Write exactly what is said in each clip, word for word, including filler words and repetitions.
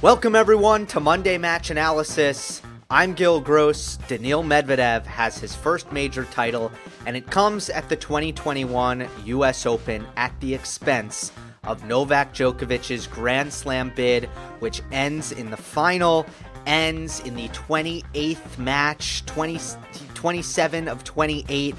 Welcome everyone to Monday Match Analysis. I'm Gil Gross. Daniil Medvedev has his first major title, and it comes at the twenty twenty-one U S Open at the expense of Novak Djokovic's Grand Slam bid, which ends in the final, ends in the twenty-eighth match, twenty, twenty-seven of twenty-eight,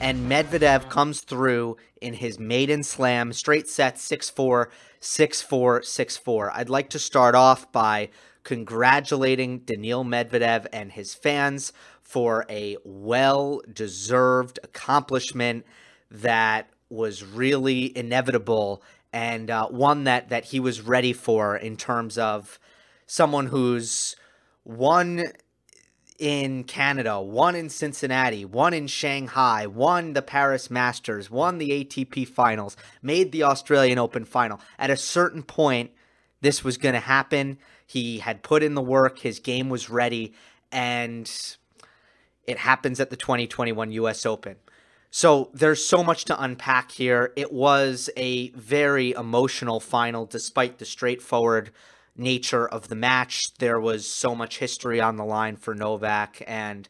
and Medvedev comes through in his maiden slam, straight set six four, six four, six four. I'd like to start off by congratulating Daniil Medvedev and his fans for a well-deserved accomplishment that was really inevitable and uh, one that, that he was ready for, in terms of someone who's won in Canada, won in Cincinnati, won in Shanghai, won the Paris Masters, won the A T P Finals, made the Australian Open final. At a certain point, this was going to happen. He had put in the work, his game was ready, and it happens at the twenty twenty-one U S Open. So there's so much to unpack here. It was a very emotional final, despite the straightforward nature of the match. There was so much history on the line for Novak and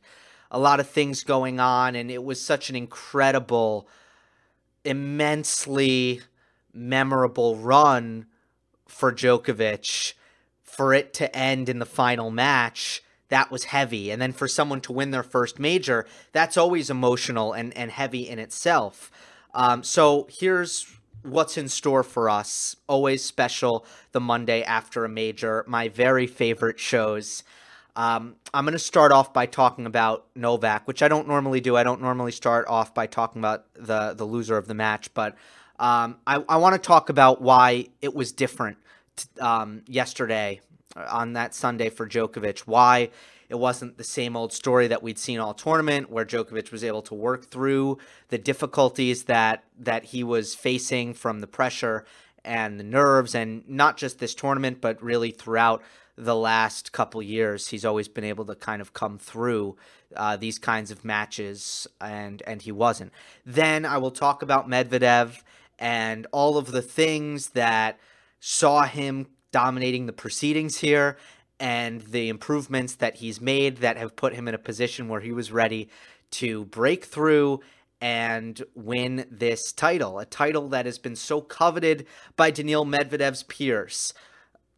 a lot of things going on, and it was such an incredible, immensely memorable run for Djokovic. For it to end in the final match, that was heavy. And then for someone to win their first major, that's always emotional and, and heavy in itself. Um, so here's what's in store for us. Always special, the Monday after a major, my very favorite shows. Um, I'm going to start off by talking about Novak, which I don't normally do. I don't normally start off by talking about the, the loser of the match, but um, I, I want to talk about why it was different um, yesterday on that Sunday for Djokovic, why it wasn't the same old story that we'd seen all tournament, where Djokovic was able to work through the difficulties that that he was facing from the pressure and the nerves, and not just this tournament, but really throughout the last couple years. He's always been able to kind of come through uh, these kinds of matches, and and he wasn't. Then I will talk about Medvedev and all of the things that saw him dominating the proceedings here, and the improvements that he's made that have put him in a position where he was ready to break through and win this title, a title that has been so coveted by Daniil Medvedev's peers.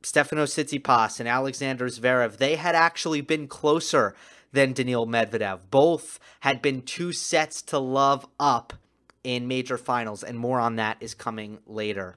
Stefanos Tsitsipas and Alexander Zverev, they had actually been closer than Daniil Medvedev. Both had been two sets to love up in major finals, and more on that is coming later.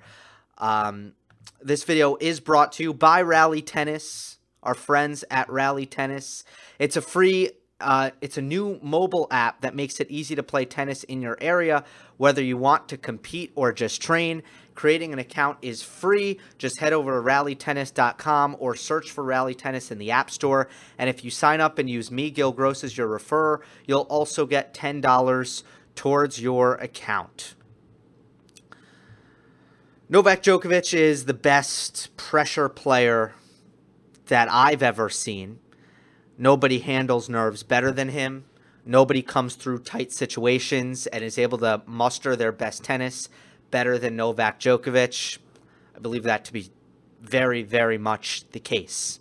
Um... This video is brought to you by Rally Tennis, our friends at Rally Tennis. It's a free, uh, it's a new mobile app that makes it easy to play tennis in your area, whether you want to compete or just train. Creating an account is free. Just head over to rally tennis dot com or search for Rally Tennis in the App Store. And if you sign up and use me, Gil Gross, as your referrer, you'll also get ten dollars towards your account. Novak Djokovic is the best pressure player that I've ever seen. Nobody handles nerves better than him. Nobody comes through tight situations and is able to muster their best tennis better than Novak Djokovic. I believe that to be very, very much the case.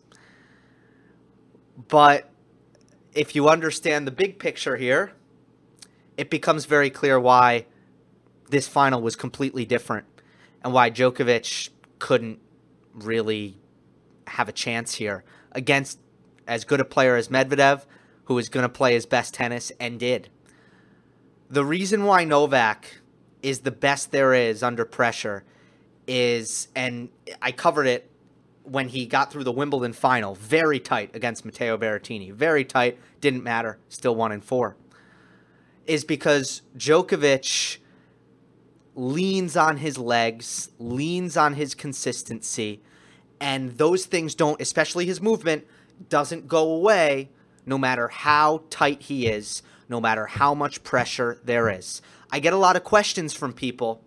But if you understand the big picture here, it becomes very clear why this final was completely different, and why Djokovic couldn't really have a chance here against as good a player as Medvedev, who is going to play his best tennis, and did. The reason why Novak is the best there is under pressure is, and I covered it when he got through the Wimbledon final, very tight against Matteo Berrettini, very tight, didn't matter, still one and four, is because Djokovic leans on his legs, leans on his consistency, and those things don't, especially his movement, doesn't go away no matter how tight he is, no matter how much pressure there is. I get a lot of questions from people.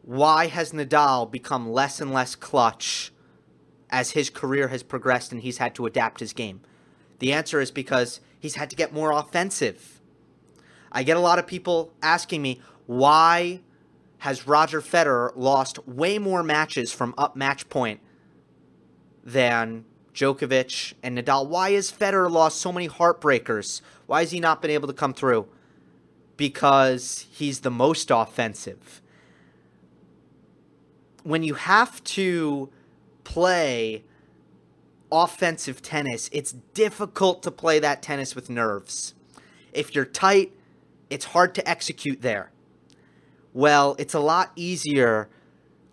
Why has Nadal become less and less clutch as his career has progressed and he's had to adapt his game? The answer is because he's had to get more offensive. I get a lot of people asking me, why has Roger Federer lost way more matches from up match point than Djokovic and Nadal. Why has Federer lost so many heartbreakers? Why has he not been able to come through? Because he's the most offensive. When you have to play offensive tennis, it's difficult to play that tennis with nerves. If you're tight, it's hard to execute there. Well, it's a lot easier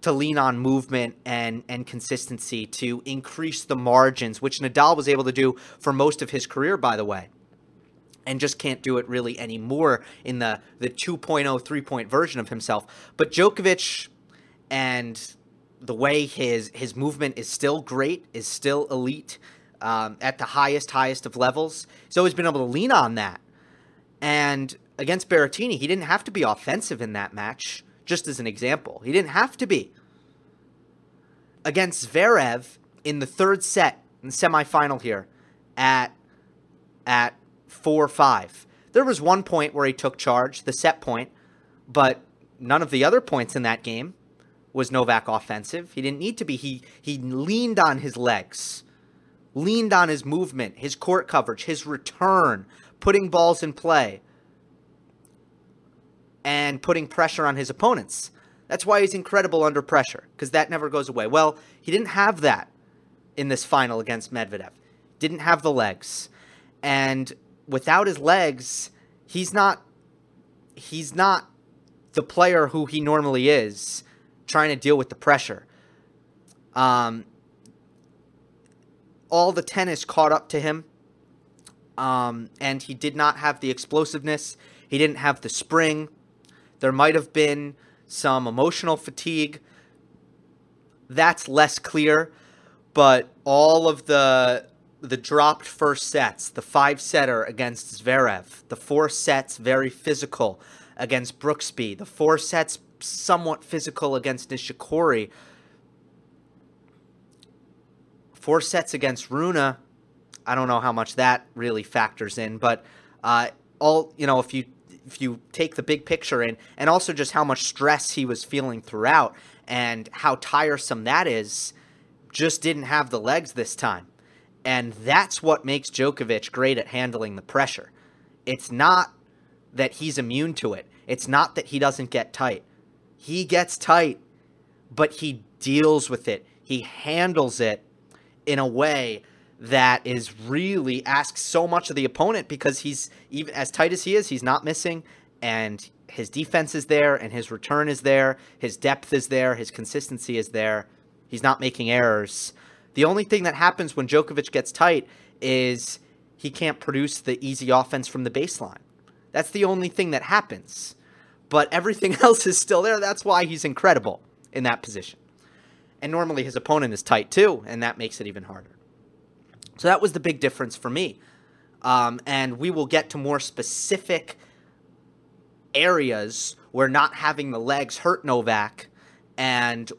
to lean on movement and, and consistency to increase the margins, which Nadal was able to do for most of his career, by the way, and just can't do it really anymore in the, the two point oh, three-point version of himself. But Djokovic and the way his, his movement is still great, is still elite, um, at the highest, highest of levels, he's always been able to lean on that. And against Berrettini, he didn't have to be offensive in that match, just as an example. He didn't have to be. Against Zverev in the third set, in the semifinal here, at at four five. There was one point where he took charge, the set point, but none of the other points in that game was Novak offensive. He didn't need to be. He, he leaned on his legs, leaned on his movement, his court coverage, his return, putting balls in play, and putting pressure on his opponents. That's why he's incredible under pressure, because that never goes away. Well, he didn't have that in this final against Medvedev. Didn't have the legs. And without his legs, he's not he's not the player who he normally is, trying to deal with the pressure. Um, all the tennis caught up to him, um, and he did not have the explosiveness. He didn't have the spring. There might have been some emotional fatigue. That's less clear, but all of the the dropped first sets, the five-setter against Zverev, the four sets very physical against Brooksby, the four sets somewhat physical against Nishikori, four sets against Runa. I don't know how much that really factors in, but uh, all you know, if you if you take the big picture in, and also just how much stress he was feeling throughout and how tiresome that is, just didn't have the legs this time. And that's what makes Djokovic great at handling the pressure. It's not that he's immune to it. It's not that he doesn't get tight. He gets tight, but he deals with it. He handles it in a way that is really asks so much of the opponent, because he's, even as tight as he is, he's not missing, and his defense is there, and his return is there, his depth is there, his consistency is there. He's not making errors. The only thing that happens when Djokovic gets tight is he can't produce the easy offense from the baseline. That's the only thing that happens. But everything else is still there. That's why he's incredible in that position. And normally his opponent is tight too, and that makes it even harder. So that was the big difference for me. Um, and we will get to more specific areas where not having the legs hurt Novak, and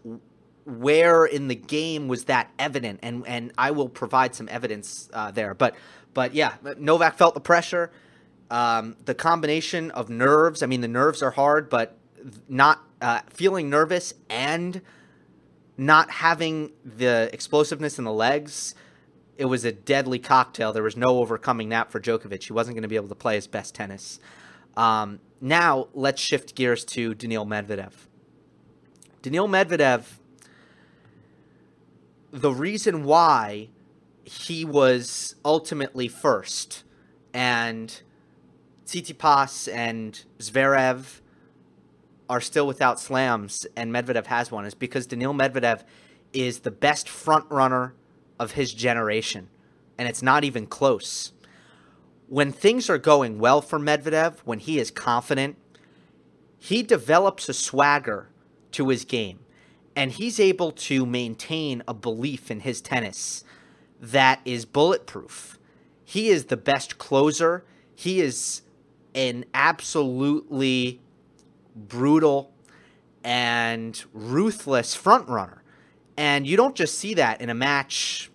where in the game was that evident. And, and I will provide some evidence uh, there. But, but yeah, Novak felt the pressure. Um, the combination of nerves, I mean, the nerves are hard, but not uh, feeling nervous and not having the explosiveness in the legs, it was a deadly cocktail. There was no overcoming that for Djokovic. He wasn't going to be able to play his best tennis. Um, now let's shift gears to Daniil Medvedev. Daniil Medvedev, the reason why he was ultimately first, and Tsitsipas and Zverev are still without slams, and Medvedev has one, is because Daniil Medvedev is the best front runner of his generation, and it's not even close. When things are going well for Medvedev, when he is confident, he develops a swagger to his game, and he's able to maintain a belief in his tennis that is bulletproof. He is the best closer. He is an absolutely brutal and ruthless front runner. And you don't just see that in a match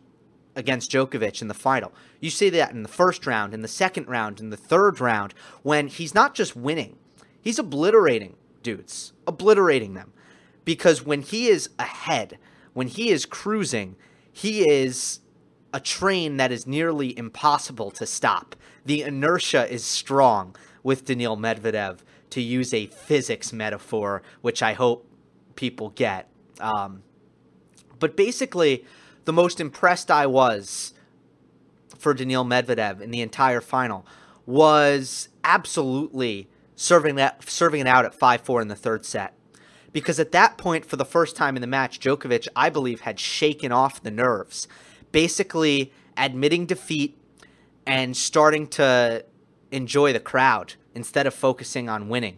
against Djokovic in the final. You see that in the first round, in the second round, in the third round, when he's not just winning. He's obliterating dudes, obliterating them. Because when he is ahead, when he is cruising, he is a train that is nearly impossible to stop. The inertia is strong with Daniil Medvedev, to use a physics metaphor, which I hope people get. Um, but basically, the most impressed I was for Daniil Medvedev in the entire final was absolutely serving that serving it out at five four in the third set. Because at that point, for the first time in the match, Djokovic, I believe, had shaken off the nerves, basically admitting defeat and starting to enjoy the crowd instead of focusing on winning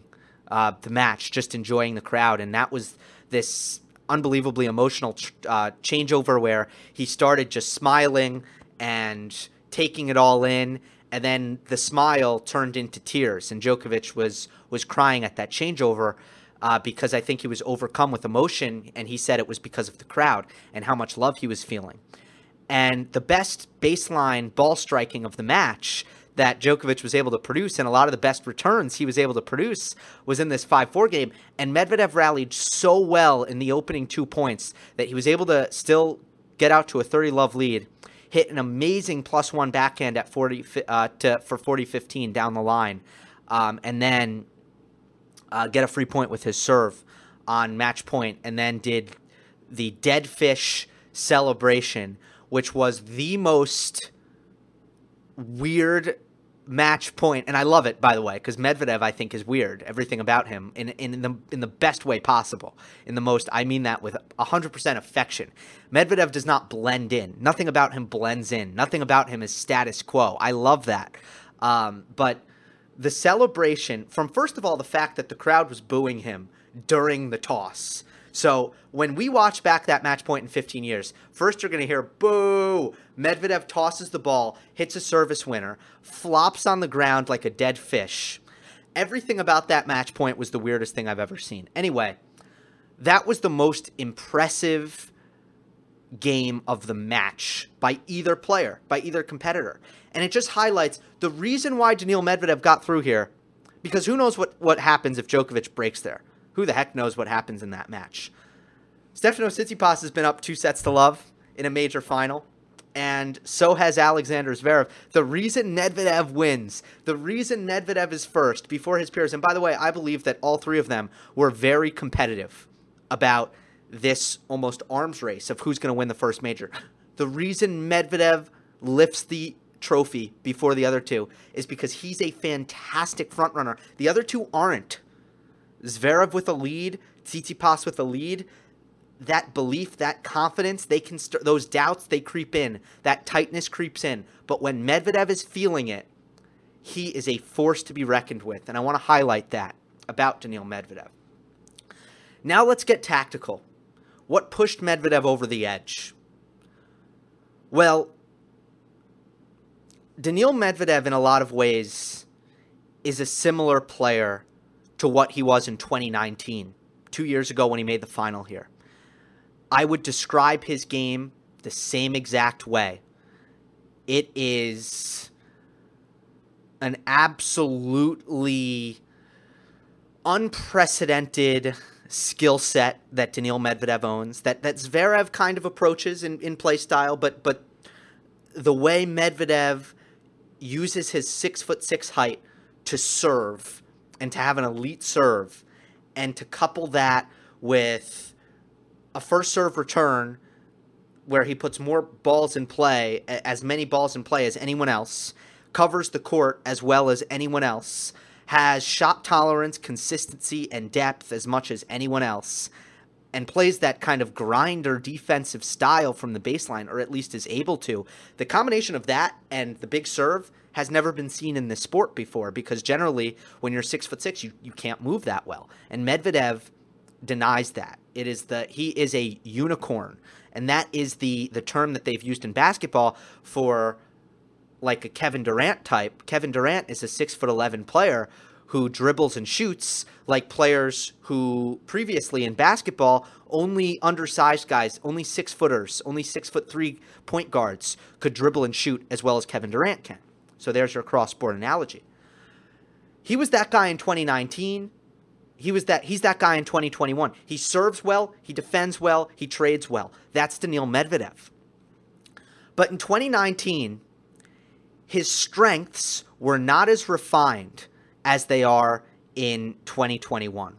uh, the match, just enjoying the crowd. And that was this unbelievably emotional uh, changeover where he started just smiling and taking it all in, and then the smile turned into tears, and Djokovic was was crying at that changeover uh, because I think he was overcome with emotion, and he said it was because of the crowd and how much love he was feeling. And the best baseline ball striking of the match that Djokovic was able to produce, and a lot of the best returns he was able to produce, was in this five four game. And Medvedev rallied so well in the opening two points that he was able to still get out to a thirty-love lead, hit an amazing plus one backhand at forty uh, to, for forty fifteen down the line, um, and then uh, get a free point with his serve on match point, and then did the dead fish celebration, which was the most weird match point. And I love it, by the way, because Medvedev, I think, is weird, everything about him, in, in, the, in the best way possible, in the most, I mean that with one hundred percent affection. Medvedev does not blend in. Nothing about him blends in. Nothing about him is status quo. I love that. Um, but the celebration, from first of all, the fact that the crowd was booing him during the toss. So when we watch back that match point in fifteen years, first you're going to hear, boo, Medvedev tosses the ball, hits a service winner, flops on the ground like a dead fish. Everything about that match point was the weirdest thing I've ever seen. Anyway, that was the most impressive game of the match by either player, by either competitor. And it just highlights the reason why Daniil Medvedev got through here, because who knows what, what happens if Djokovic breaks there. Who the heck knows what happens in that match? Stefanos Tsitsipas has been up two sets to love in a major final, and so has Alexander Zverev. The reason Medvedev wins, the reason Medvedev is first before his peers, and by the way, I believe that all three of them were very competitive about this almost arms race of who's going to win the first major. The reason Medvedev lifts the trophy before the other two is because he's a fantastic frontrunner. The other two aren't. Zverev with a lead, Tsitsipas with a lead, that belief, that confidence, they can st- those doubts, they creep in. That tightness creeps in. But when Medvedev is feeling it, he is a force to be reckoned with. And I want to highlight that about Daniil Medvedev. Now let's get tactical. What pushed Medvedev over the edge? Well, Daniil Medvedev in a lot of ways is a similar player to what he was in twenty nineteen, two years ago when he made the final here. I would describe his game the same exact way. It is an absolutely unprecedented skill set that Daniil Medvedev owns, that, that Zverev kind of approaches in, in play style, but, but the way Medvedev uses his six foot six height to serve and to have an elite serve, and to couple that with a first serve return where he puts more balls in play, as many balls in play as anyone else, covers the court as well as anyone else, has shot tolerance, consistency, and depth as much as anyone else, and plays that kind of grinder defensive style from the baseline, or at least is able to. The combination of that and the big serve has never been seen in this sport before, because generally when you're six foot six, you, you can't move that well. And Medvedev denies that. It is the he is a unicorn. And that is the the term that they've used in basketball for like a Kevin Durant type. Kevin Durant is a six foot eleven player who dribbles and shoots like players who previously in basketball, only undersized guys, only six footers, only six foot three point guards could dribble and shoot as well as Kevin Durant can. So there's your cross-sport analogy. He was that guy in twenty nineteen. He was that. He's that guy in twenty twenty-one. He serves well. He defends well. He trades well. That's Daniil Medvedev. But in twenty nineteen, his strengths were not as refined as they are in twenty twenty-one.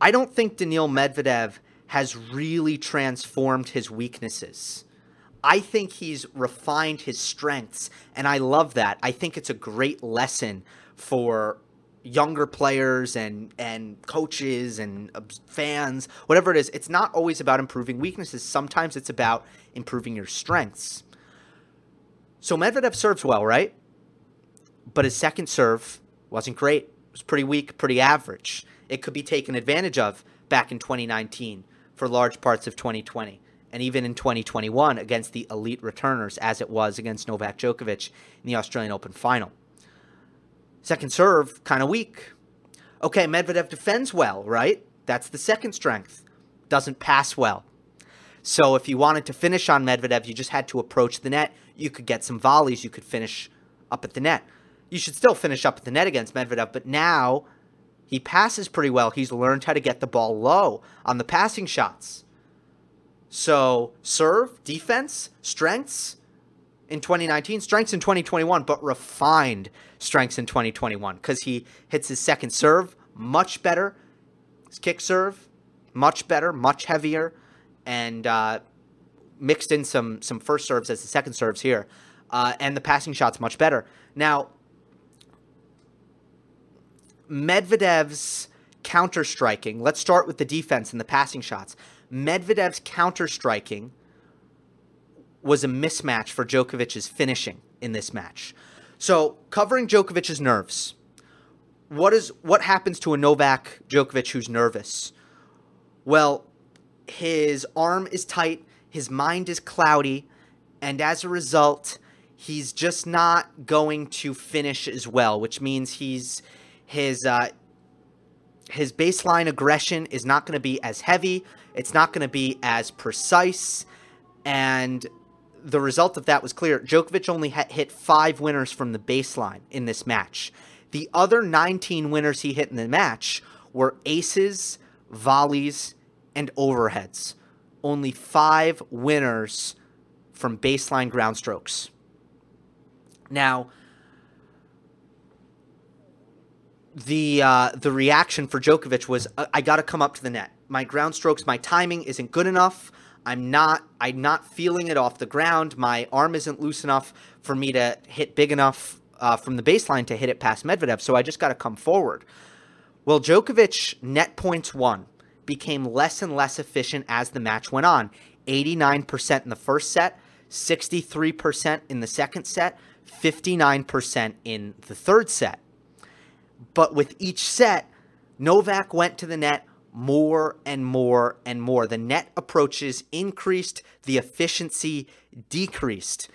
I don't think Daniil Medvedev has really transformed his weaknesses. I think he's refined his strengths, and I love that. I think it's a great lesson for younger players and, and coaches and fans, whatever it is. It's not always about improving weaknesses. Sometimes it's about improving your strengths. So Medvedev serves well, right? But his second serve wasn't great. It was pretty weak, pretty average. It could be taken advantage of back in twenty nineteen for large parts of twenty twenty. And even in twenty twenty-one against the elite returners, as it was against Novak Djokovic in the Australian Open final. Second serve, kind of weak. Okay, Medvedev defends well, right? That's the second strength. Doesn't pass well. So if you wanted to finish on Medvedev, you just had to approach the net. You could get some volleys. You could finish up at the net. You should still finish up at the net against Medvedev, but now he passes pretty well. He's learned how to get the ball low on the passing shots. So serve, defense, strengths in twenty nineteen, strengths in twenty twenty-one, but refined strengths in twenty twenty-one because he hits his second serve much better, his kick serve much better, much heavier, and uh, mixed in some some first serves as the second serves here, uh, and the passing shots much better. Now, Medvedev's counter-striking, let's start with the defense and the passing shots. Medvedev's counter-striking was a mismatch for Djokovic's finishing in this match. So covering Djokovic's nerves, what is what happens to a Novak Djokovic who's nervous? Well, his arm is tight, his mind is cloudy, and as a result, he's just not going to finish as well, which means he's his uh, his baseline aggression is not going to be as heavy. It's not going to be as precise, and the result of that was clear. Djokovic only hit five winners from the baseline in this match. The other nineteen winners he hit in the match were aces, volleys, and overheads. Only five winners from baseline ground strokes. Now, the uh, the reaction for Djokovic was, I got to come up to the net. My ground strokes, my timing isn't good enough. I'm not I'm not feeling it off the ground. My arm isn't loose enough for me to hit big enough uh, from the baseline to hit it past Medvedev, so I just got to come forward. Well, Djokovic net points won became less and less efficient as the match went on. eighty-nine percent in the first set, sixty-three percent in the second set, fifty-nine percent in the third set. But with each set, Novak went to the net more and more and more. The net approaches increased, the efficiency decreased.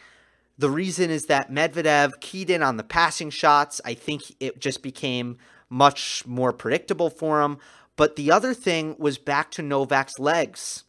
The reason is that Medvedev keyed in on the passing shots. I think it just became much more predictable for him. But the other thing was back to Novak's legs,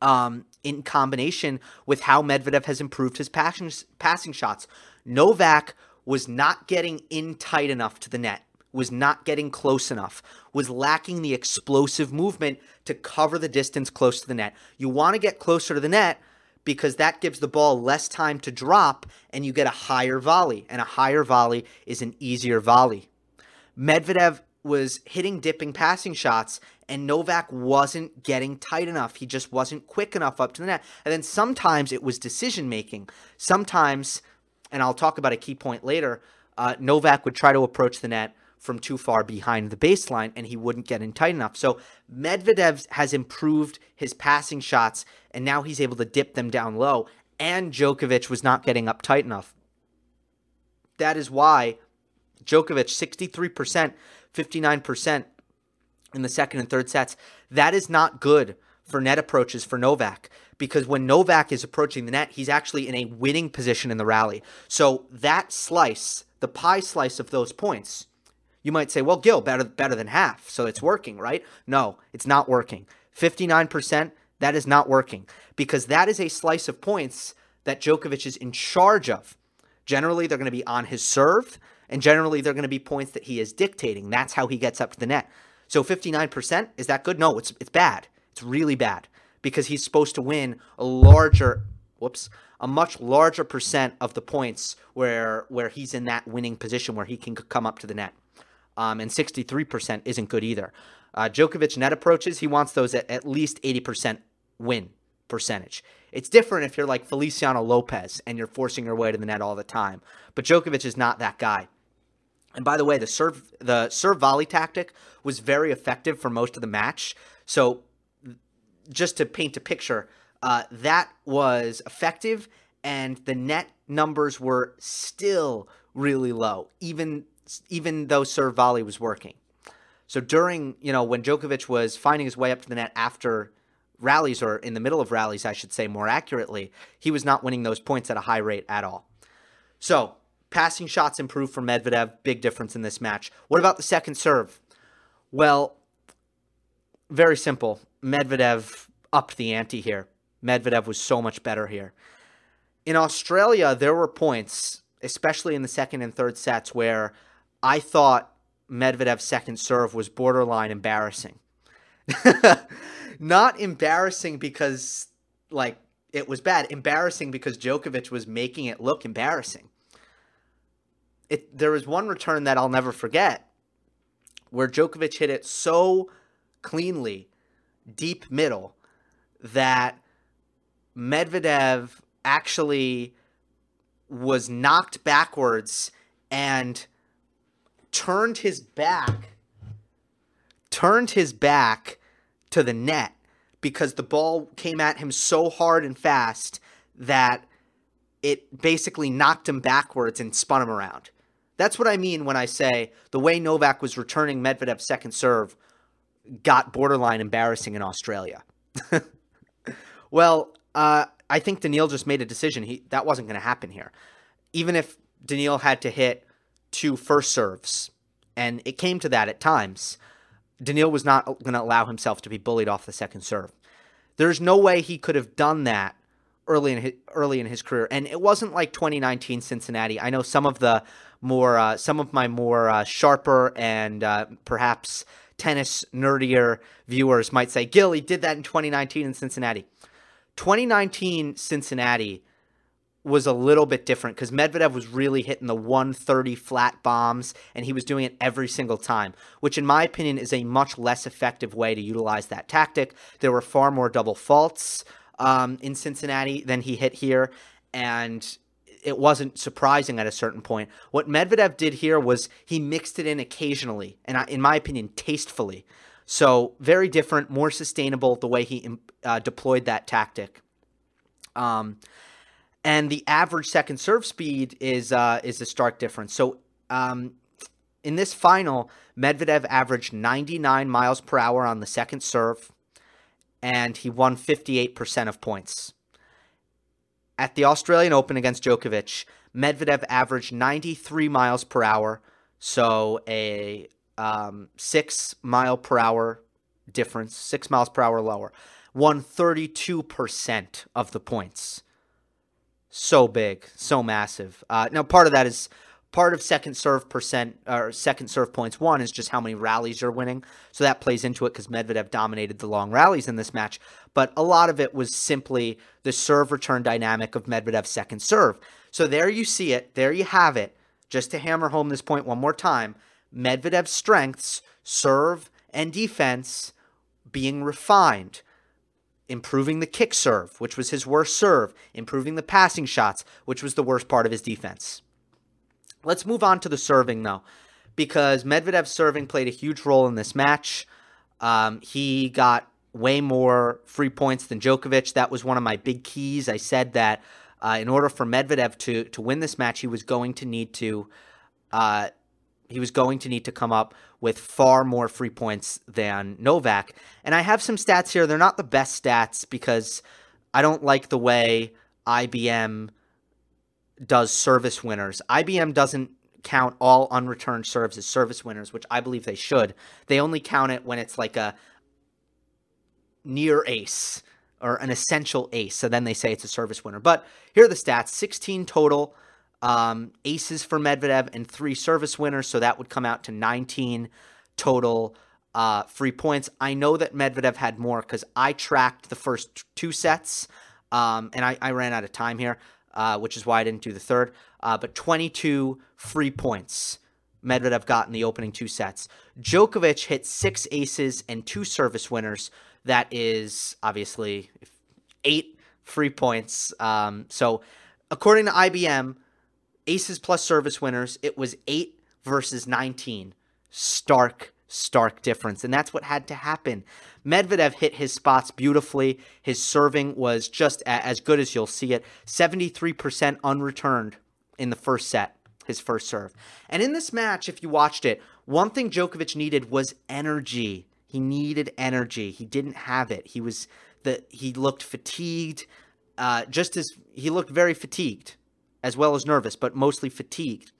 um, in combination with how Medvedev has improved his passing, passing shots. Novak was not getting in tight enough to the net, was not getting close enough, was lacking the explosive movement to cover the distance close to the net. You want to get closer to the net because that gives the ball less time to drop and you get a higher volley, and a higher volley is an easier volley. Medvedev was hitting dipping passing shots and Novak wasn't getting tight enough. He just wasn't quick enough up to the net. And then sometimes it was decision-making. Sometimes, and I'll talk about a key point later, uh, Novak would try to approach the net from too far behind the baseline, and he wouldn't get in tight enough. So Medvedev has improved his passing shots, and now he's able to dip them down low, and Djokovic was not getting up tight enough. That is why Djokovic, sixty-three percent, fifty-nine percent in the second and third sets. That is not good for net approaches for Novak, because when Novak is approaching the net, he's actually in a winning position in the rally. So that slice, the pie slice of those points, you might say, well, Gil, better, better than half, so it's working, right? No, it's not working. fifty-nine percent, that is not working, because that is a slice of points that Djokovic is in charge of. Generally, they're going to be on his serve, and generally, they're going to be points that he is dictating. That's how he gets up to the net. So fifty-nine percent, is that good? No, it's it's bad. It's really bad, because he's supposed to win a larger whoops, a much larger percent of the points where where he's in that winning position where he can come up to the net. Um, and sixty-three percent isn't good either. Uh, Djokovic net approaches, he wants those at at least eighty percent win percentage. It's different if you're like Feliciano Lopez and you're forcing your way to the net all the time. But Djokovic is not that guy. And by the way, the serve the serve volley tactic was very effective for most of the match. So just to paint a picture, uh, that was effective, and the net numbers were still really low, even even though serve volley was working. So during, you know, when Djokovic was finding his way up to the net after rallies, or in the middle of rallies, I should say more accurately, he was not winning those points at a high rate at all. So passing shots improved for Medvedev, big difference in this match. What about the second serve? Well, very simple. Medvedev upped the ante here. Medvedev was so much better here. In Australia, there were points, especially in the second and third sets, where I thought Medvedev's second serve was borderline embarrassing. Not embarrassing because, like, it was bad. Embarrassing because Djokovic was making it look embarrassing. It, there was one return that I'll never forget where Djokovic hit it so cleanly, deep middle, that Medvedev actually was knocked backwards and turned his back, turned his back to the net because the ball came at him so hard and fast that it basically knocked him backwards and spun him around. That's what I mean when I say the way Novak was returning Medvedev's second serve got borderline embarrassing in Australia. Well, uh, I think Daniil just made a decision. He, that wasn't going to happen here. Even if Daniil had to hit two first serves, and it came to that at times, Daniil was not going to allow himself to be bullied off the second serve. There's no way he could have done that early in his, early in his career. And it wasn't like twenty nineteen Cincinnati. I know some of the more, uh, some of my more uh, sharper and uh, perhaps tennis nerdier viewers might say, Gil, he did that in twenty nineteen in Cincinnati. twenty nineteen Cincinnati was a little bit different because Medvedev was really hitting the one thirty flat bombs, and he was doing it every single time, which in my opinion is a much less effective way to utilize that tactic. There were far more double faults um, in Cincinnati than he hit here, and it wasn't surprising at a certain point. What Medvedev did here was he mixed it in occasionally, and I, in my opinion, tastefully. So very different, more sustainable the way he uh, deployed that tactic. Um, and the average second serve speed is uh, is a stark difference. So um, in this final, Medvedev averaged ninety-nine miles per hour on the second serve, and he won fifty-eight percent of points. At the Australian Open against Djokovic, Medvedev averaged ninety-three miles per hour, so a Um, six mile per hour difference, six miles per hour lower, won thirty-two percent of the points. So big, so massive. Uh, now, part of that is part of second serve percent or second serve points won is just how many rallies you're winning. So that plays into it because Medvedev dominated the long rallies in this match. But a lot of it was simply the serve return dynamic of Medvedev's second serve. So there you see it. There you have it. Just to hammer home this point one more time, Medvedev's strengths, serve and defense, being refined, improving the kick serve, which was his worst serve, improving the passing shots, which was the worst part of his defense. Let's move on to the serving, though, because Medvedev's serving played a huge role in this match. Um, he got way more free points than Djokovic. That was one of my big keys. I said that uh, in order for Medvedev to, to win this match, he was going to need to... Uh, He was going to need to come up with far more free points than Novak. And I have some stats here. They're not the best stats because I don't like the way I B M does service winners. I B M doesn't count all unreturned serves as service winners, which I believe they should. They only count it when it's like a near ace or an essential ace. So then they say it's a service winner. But here are the stats. sixteen total Um, aces for Medvedev and three service winners, so that would come out to nineteen total uh, free points. I know that Medvedev had more because I tracked the first two sets. Um, and I, I ran out of time here, uh, which is why I didn't do the third. Uh, but twenty-two free points Medvedev got in the opening two sets. Djokovic hit six aces and two service winners. That is obviously eight free points. Um, so according to I B M, aces plus service winners, it was eight versus nineteen. Stark, stark difference. And that's what had to happen. Medvedev hit his spots beautifully. His serving was just as good as you'll see it. seventy-three percent unreturned in the first set, his first serve. And in this match, if you watched it, one thing Djokovic needed was energy. He needed energy. He didn't have it. He was the he looked fatigued, uh, just as he looked very fatigued, as well as nervous, but mostly fatigued.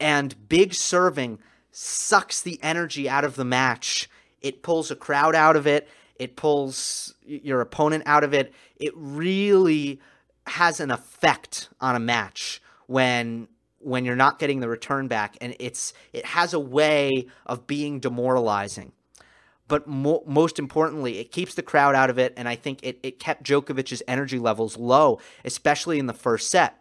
And big serving sucks the energy out of the match. It pulls a crowd out of it. It pulls your opponent out of it. It really has an effect on a match when when you're not getting the return back, and it's it has a way of being demoralizing. But mo- most importantly, it keeps the crowd out of it, and I think it, it kept Djokovic's energy levels low, especially in the first set.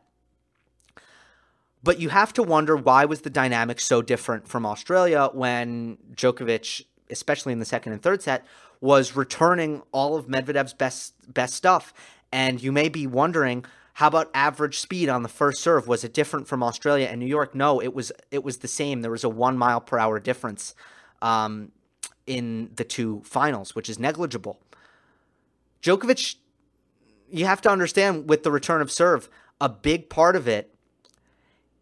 But you have to wonder, why was the dynamic so different from Australia when Djokovic, especially in the second and third set, was returning all of Medvedev's best best stuff? And you may be wondering, how about average speed on the first serve? Was it different from Australia and New York? No, it was it was the same. There was a one mile per hour difference Um in the two finals, which is negligible. Djokovic, you have to understand, with the return of serve, a big part of it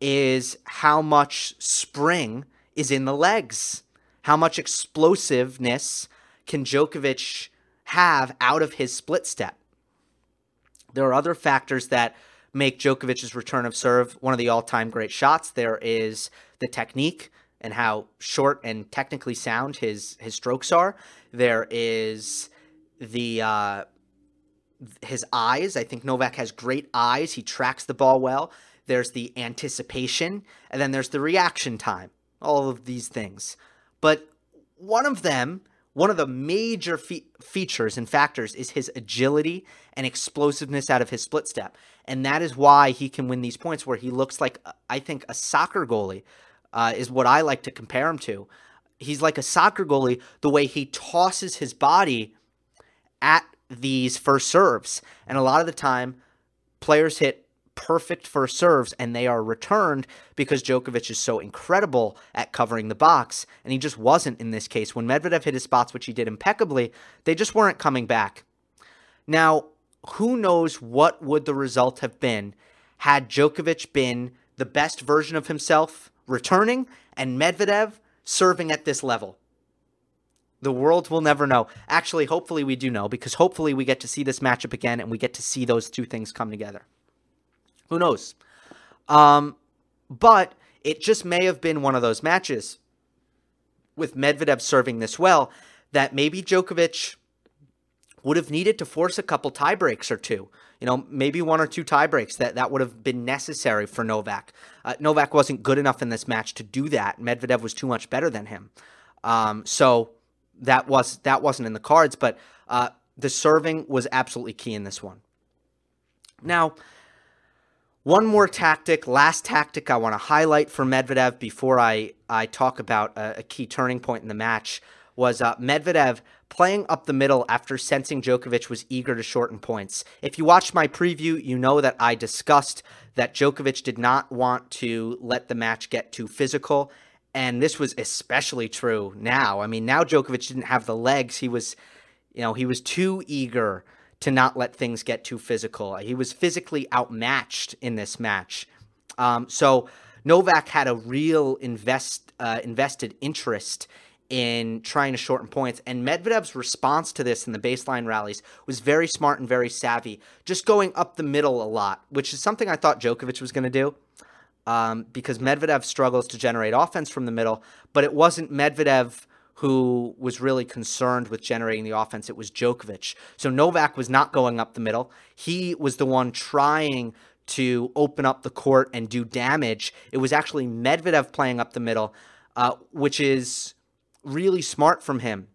is how much spring is in the legs. How much explosiveness can Djokovic have out of his split step? There are other factors that make Djokovic's return of serve one of the all-time great shots. There is the technique and how short and technically sound his his strokes are. There is the uh, his eyes. I think Novak has great eyes. He tracks the ball well. There's the anticipation, and then there's the reaction time. All of these things. But one of them, one of the major fe- features and factors is his agility and explosiveness out of his split step. And that is why he can win these points where he looks like, I think, a soccer goalie. Uh, is what I like to compare him to. He's like a soccer goalie, the way he tosses his body at these first serves. And a lot of the time, players hit perfect first serves, and they are returned because Djokovic is so incredible at covering the box, and he just wasn't in this case. When Medvedev hit his spots, which he did impeccably, they just weren't coming back. Now, who knows what would the result have been had Djokovic been the best version of himself returning, and Medvedev serving at this level. The world will never know. Actually, hopefully we do know, because hopefully we get to see this matchup again and we get to see those two things come together. Who knows? Um, but it just may have been one of those matches with Medvedev serving this well that maybe Djokovic would have needed to force a couple tie breaks or two. You know, maybe one or two tie breaks that, that would have been necessary for Novak. Uh, Novak wasn't good enough in this match to do that. Medvedev was too much better than him. Um, so that, was, that wasn't in the cards, but uh, the serving was absolutely key in this one. Now, one more tactic, last tactic I want to highlight for Medvedev before I, I talk about a, a key turning point in the match was uh, Medvedev playing up the middle after sensing Djokovic was eager to shorten points. If you watched my preview, you know that I discussed that Djokovic did not want to let the match get too physical, and this was especially true now. I mean, now Djokovic didn't have the legs. He was, you know, he was too eager to not let things get too physical. He was physically outmatched in this match. Um, so Novak had a real invest uh, invested interest in trying to shorten points. And Medvedev's response to this in the baseline rallies was very smart and very savvy, just going up the middle a lot, which is something I thought Djokovic was going to do um, because Medvedev struggles to generate offense from the middle, but it wasn't Medvedev who was really concerned with generating the offense. It was Djokovic. So Novak was not going up the middle. He was the one trying to open up the court and do damage. It was actually Medvedev playing up the middle, uh, which is really smart from him.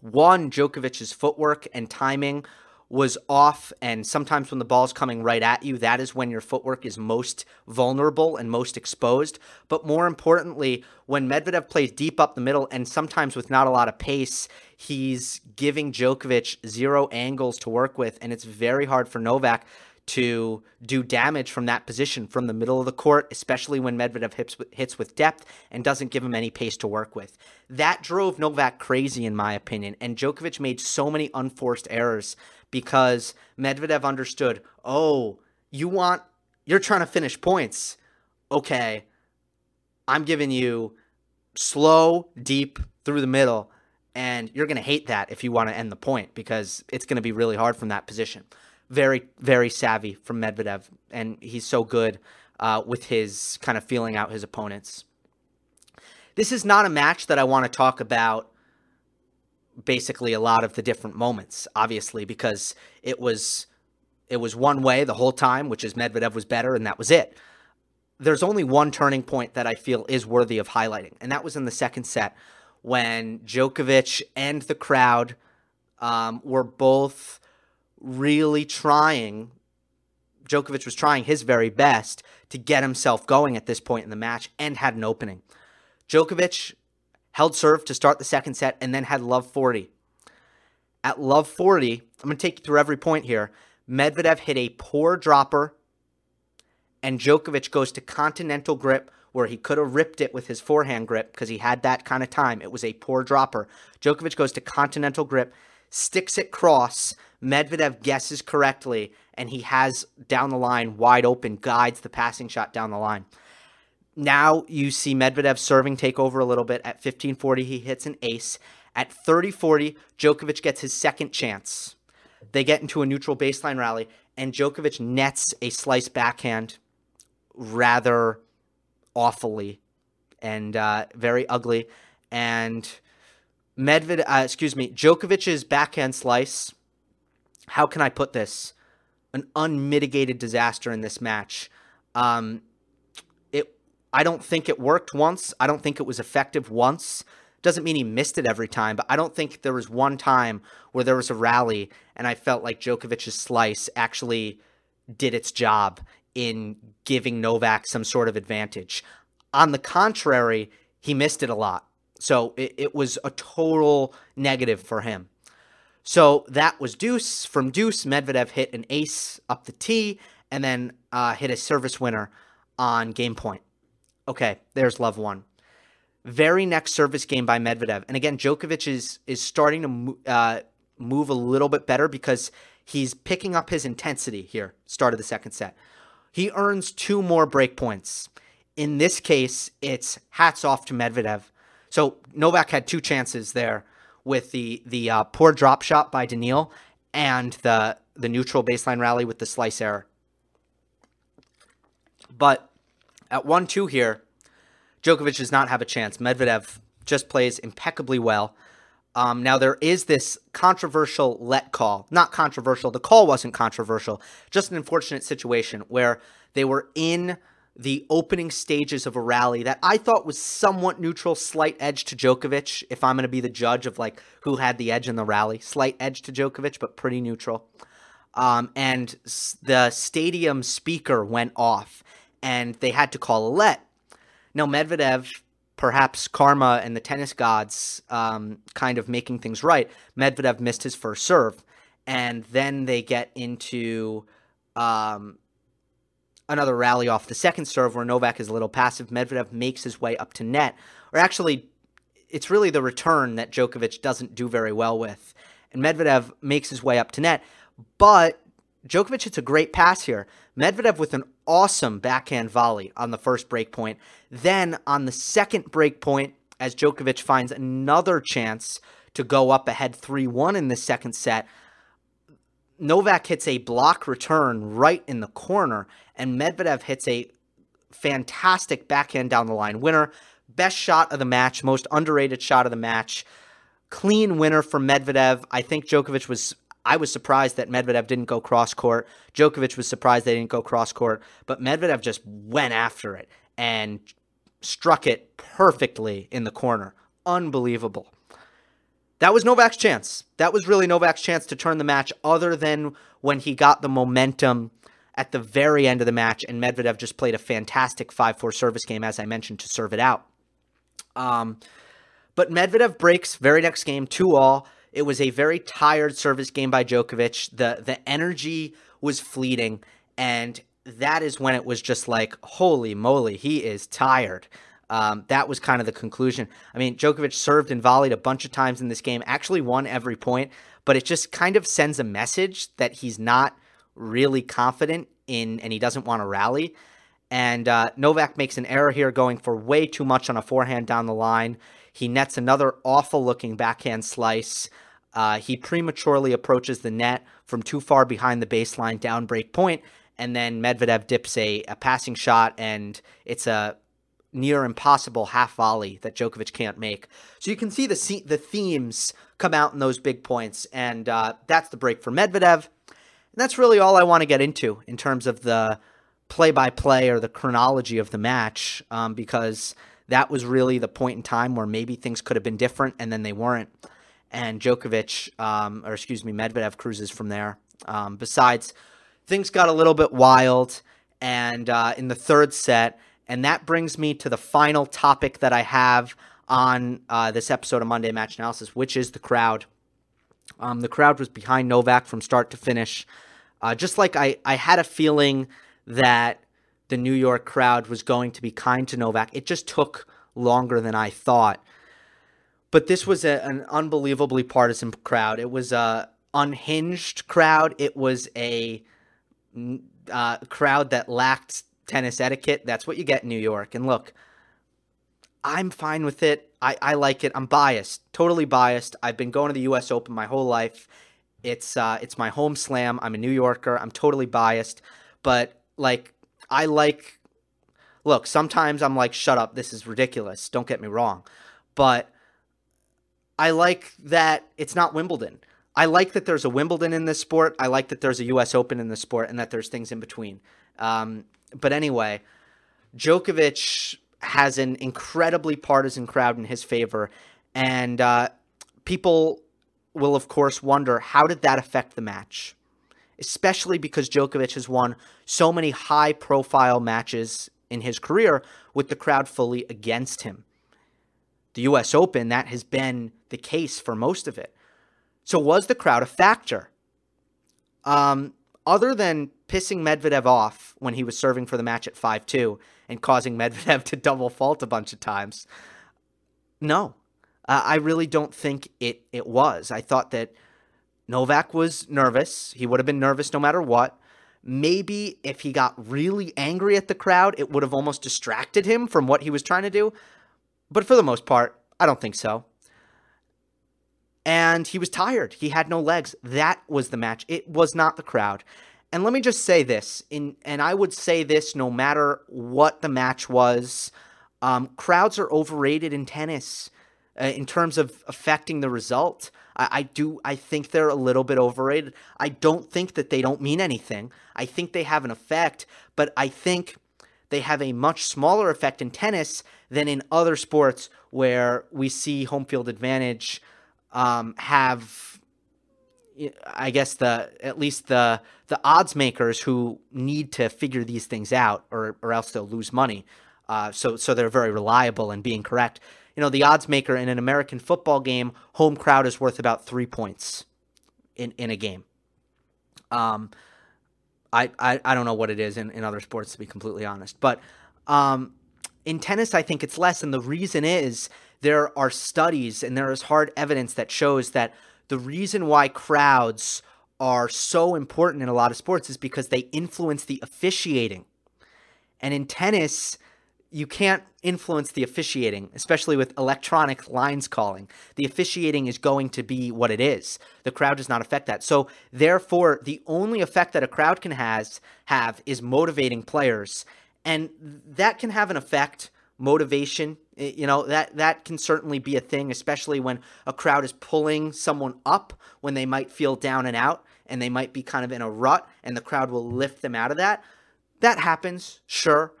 One, Djokovic's footwork and timing was off, and sometimes when the ball's coming right at you, that is when your footwork is most vulnerable and most exposed. But more importantly, when Medvedev plays deep up the middle and sometimes with not a lot of pace, he's giving Djokovic zero angles to work with, and it's very hard for Novak to do damage from that position, from the middle of the court, especially when Medvedev hits, hits with depth and doesn't give him any pace to work with. That drove Novak crazy, in my opinion, and Djokovic made so many unforced errors because Medvedev understood, oh, you want, you're trying to finish points. Okay, I'm giving you slow, deep, through the middle, and you're going to hate that if you want to end the point because it's going to be really hard from that position. Very, very savvy from Medvedev, and he's so good uh, with his kind of feeling out his opponents. This is not a match that I want to talk about basically a lot of the different moments, obviously, because it was it was one way the whole time, which is Medvedev was better, and that was it. There's only one turning point that I feel is worthy of highlighting, and that was in the second set when Djokovic and the crowd um, were both really trying, Djokovic was trying his very best to get himself going at this point in the match and had an opening. Djokovic held serve to start the second set and then had love forty. At love forty, I'm going to take you through every point here. Medvedev hit a poor dropper and Djokovic goes to continental grip where he could have ripped it with his forehand grip because he had that kind of time. It was a poor dropper. Djokovic goes to continental grip, sticks it cross. Medvedev guesses correctly, and he has down the line wide open, guides the passing shot down the line. Now you see Medvedev serving take over a little bit. At fifteen forty, he hits an ace. At thirty forty, Djokovic gets his second chance. They get into a neutral baseline rally, and Djokovic nets a slice backhand rather awfully and uh, very ugly. And Medvedev, uh, excuse me, Djokovic's backhand slice, how can I put this? An unmitigated disaster in this match. Um, it. I don't think it worked once. I don't think it was effective once. Doesn't mean he missed it every time, but I don't think there was one time where there was a rally and I felt like Djokovic's slice actually did its job in giving Novak some sort of advantage. On the contrary, he missed it a lot. So it, it was a total negative for him. So that was deuce. From deuce, Medvedev hit an ace up the tee and then uh, hit a service winner on game point. Okay, there's love one. Very next service game by Medvedev. And again, Djokovic is is starting to mo- uh, move a little bit better because he's picking up his intensity here, start of the second set. He earns two more break points. In this case, it's hats off to Medvedev. So Novak had two chances there, with the the uh, poor drop shot by Daniil and the the neutral baseline rally with the slice error. But at one two here, Djokovic does not have a chance. Medvedev just plays impeccably well. Um, now there is this controversial let call. Not controversial. The call wasn't controversial. Just an unfortunate situation where they were in the opening stages of a rally that I thought was somewhat neutral, slight edge to Djokovic, if I'm going to be the judge of like who had the edge in the rally. Slight edge to Djokovic, but pretty neutral. Um, and the stadium speaker went off, and they had to call a let. Now Medvedev, perhaps karma and the tennis gods um, kind of making things right, Medvedev missed his first serve. And then they get into Um, another rally off the second serve where Novak is a little passive. Medvedev makes his way up to net. Or actually, it's really the return that Djokovic doesn't do very well with. And Medvedev makes his way up to net. But Djokovic hits a great pass here. Medvedev with an awesome backhand volley on the first break point. Then on the second break point, as Djokovic finds another chance to go up ahead three one in the second set, Novak hits a block return right in the corner, and Medvedev hits a fantastic backhand down the line winner. Best shot of the match, most underrated shot of the match. Clean winner for Medvedev. I think Djokovic was, I was surprised that Medvedev didn't go cross court. Djokovic was surprised they didn't go cross court, but Medvedev just went after it and struck it perfectly in the corner. Unbelievable. That was Novak's chance. That was really Novak's chance to turn the match, other than when he got the momentum at the very end of the match, and Medvedev just played a fantastic five four service game, as I mentioned, to serve it out. Um, but Medvedev breaks very next game, two all. It was a very tired service game by Djokovic. The, the energy was fleeting, and that is when it was just like, holy moly, he is tired. Um, that was kind of the conclusion. I mean, Djokovic served and volleyed a bunch of times in this game, actually won every point, but it just kind of sends a message that he's not really confident in, and he doesn't want to rally. And uh, Novak makes an error here, going for way too much on a forehand down the line. He nets another awful-looking backhand slice. Uh, he prematurely approaches the net from too far behind the baseline down break point, and then Medvedev dips a, a passing shot, and it's a near impossible half volley that Djokovic can't make. So you can see the the themes come out in those big points, and uh, that's the break for Medvedev. And that's really all I want to get into in terms of the play-by-play or the chronology of the match, um, because that was really the point in time where maybe things could have been different, and then they weren't. And Djokovic, um, or excuse me, Medvedev cruises from there. Um, besides, things got a little bit wild, and uh, in the third set. And that brings me to the final topic that I have on uh, this episode of Monday Match Analysis, which is the crowd. Um, the crowd was behind Novak from start to finish. Uh, just like I, I had a feeling that the New York crowd was going to be kind to Novak. It just took longer than I thought. But this was a, an unbelievably partisan crowd. It was a unhinged crowd. It was a uh, crowd that lacked tennis etiquette. That's what you get in New York. And look, I'm fine with it. I, I like it. I'm biased, totally biased. I've been going to the U S Open my whole life. It's uh, it's my home slam. I'm a New Yorker. I'm totally biased. But like, I like, look, sometimes I'm like, shut up. This is ridiculous. Don't get me wrong. But I like that it's not Wimbledon. I like that there's a Wimbledon in this sport. I like that there's a U S Open in this sport, and that there's things in between. Um, But anyway, Djokovic has an incredibly partisan crowd in his favor, and uh, people will, of course, wonder, how did that affect the match? Especially because Djokovic has won so many high-profile matches in his career with the crowd fully against him. The U S Open, that has been the case for most of it. So was the crowd a factor? Um, other than pissing Medvedev off when he was serving for the match at five two and causing Medvedev to double fault a bunch of times. No, uh, I really don't think it it was. I thought that Novak was nervous. He would have been nervous no matter what. Maybe if he got really angry at the crowd, it would have almost distracted him from what he was trying to do. But for the most part, I don't think so. And he was tired. He had no legs. That was the match. It was not the crowd. And let me just say this, in, and I would say this no matter what the match was, um, crowds are overrated in tennis uh, in terms of affecting the result. I, I do, I think they're a little bit overrated. I don't think that they don't mean anything. I think they have an effect, but I think they have a much smaller effect in tennis than in other sports where we see home field advantage um, have... I guess the at least the the odds makers who need to figure these things out, or or else they'll lose money. Uh, so so they're very reliable in being correct. You know, the odds maker in an American football game, home crowd is worth about three points in, in a game. Um, I, I I don't know what it is in, in other sports, to be completely honest, but um, in tennis I think it's less, and the reason is there are studies and there is hard evidence that shows that. The reason why crowds are so important in a lot of sports is because they influence the officiating. And in tennis, you can't influence the officiating, especially with electronic lines calling. The officiating is going to be what it is. The crowd does not affect that. So therefore, the only effect that a crowd can has, have is motivating players. And that can have an effect. Motivation, you know, that, that can certainly be a thing, especially when a crowd is pulling someone up when they might feel down and out and they might be kind of in a rut, and the crowd will lift them out of that. That happens, sure.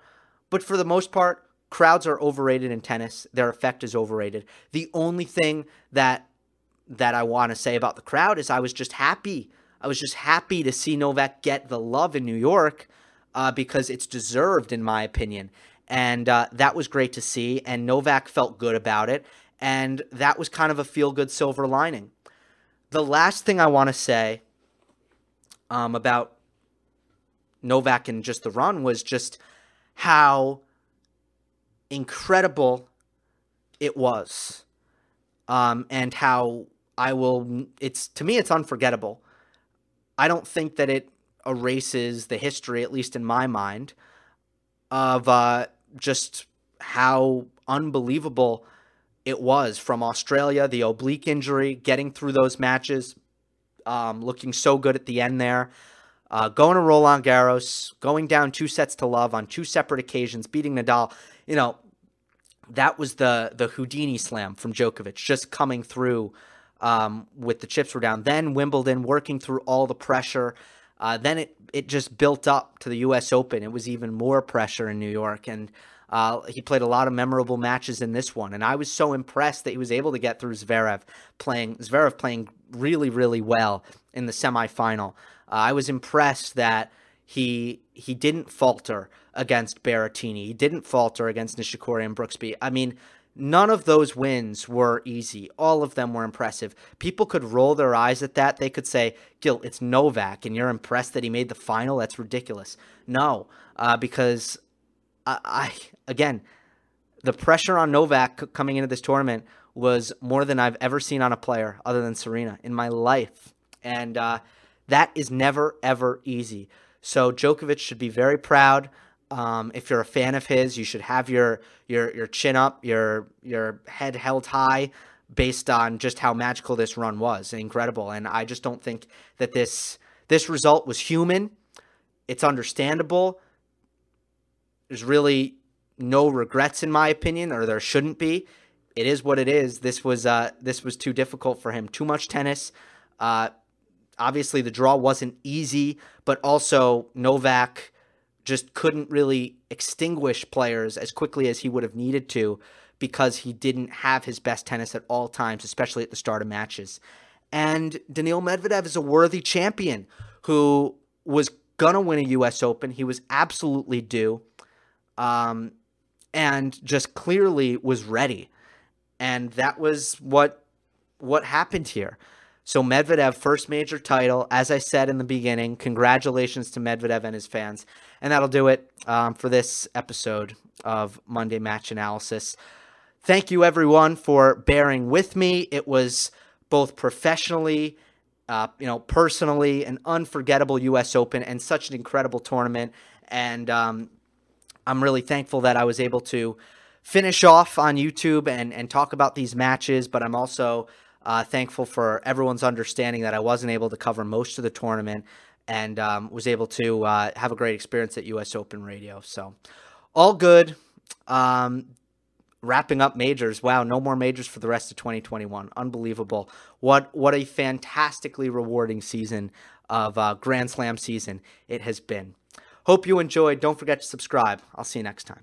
But for the most part, crowds are overrated in tennis. Their effect is overrated. The only thing that that I want to say about the crowd is I was just happy. I was just happy to see Novak get the love in New York uh, because it's deserved, in my opinion. And uh, that was great to see, and Novak felt good about it, and that was kind of a feel-good silver lining. The last thing I want to say um, about Novak and just the run was just how incredible it was, um, and how I will – it's to me, it's unforgettable. I don't think that it erases the history, at least in my mind, of uh, just how unbelievable it was from Australia, the oblique injury, getting through those matches, um, looking so good at the end there, uh, going to Roland Garros, going down two sets to love on two separate occasions, beating Nadal. You know, that was the, the Houdini slam from Djokovic, just coming through um, with the chips were down. Then Wimbledon, working through all the pressure. Uh, then it, it just built up to the U S Open. It was even more pressure in New York, and uh, he played a lot of memorable matches in this one. And I was so impressed that he was able to get through Zverev, playing Zverev playing really, really well in the semifinal. Uh, I was impressed that he he didn't falter against Berrettini. He didn't falter against Nishikori and Brooksby. I mean, none of those wins were easy. All of them were impressive. People could roll their eyes at that. They could say, Gil, it's Novak, and you're impressed that he made the final? That's ridiculous. No, uh, because, I, I again, the pressure on Novak coming into this tournament was more than I've ever seen on a player other than Serena in my life. And uh, that is never, ever easy. So Djokovic should be very proud. Um, if you're a fan of his, you should have your your your chin up, your your head held high, based on just how magical this run was. Incredible. And I just don't think that this this result was human. It's understandable. There's really no regrets, in my opinion, or there shouldn't be. It is what it is. This was uh, this was too difficult for him. Too much tennis. Uh, obviously, the draw wasn't easy, but also Novak just couldn't really extinguish players as quickly as he would have needed to, because he didn't have his best tennis at all times, especially at the start of matches. And Daniil Medvedev is a worthy champion who was going to win a U S Open. He was absolutely due, um, and just clearly was ready. And that was what what happened here. So Medvedev, first major title. As I said in the beginning, congratulations to Medvedev and his fans. And that'll do it um, for this episode of Monday Match Analysis. Thank you, everyone, for bearing with me. It was both professionally, uh, you know, personally, an unforgettable U S Open and such an incredible tournament. And um, I'm really thankful that I was able to finish off on YouTube and, and talk about these matches. But I'm also Uh, thankful for everyone's understanding that I wasn't able to cover most of the tournament, and um, was able to uh, have a great experience at U S Open Radio. So all good. Um, wrapping up majors. Wow, no more majors for the rest of twenty twenty-one. Unbelievable. What what a fantastically rewarding season of uh, Grand Slam season it has been. Hope you enjoyed. Don't forget to subscribe. I'll see you next time.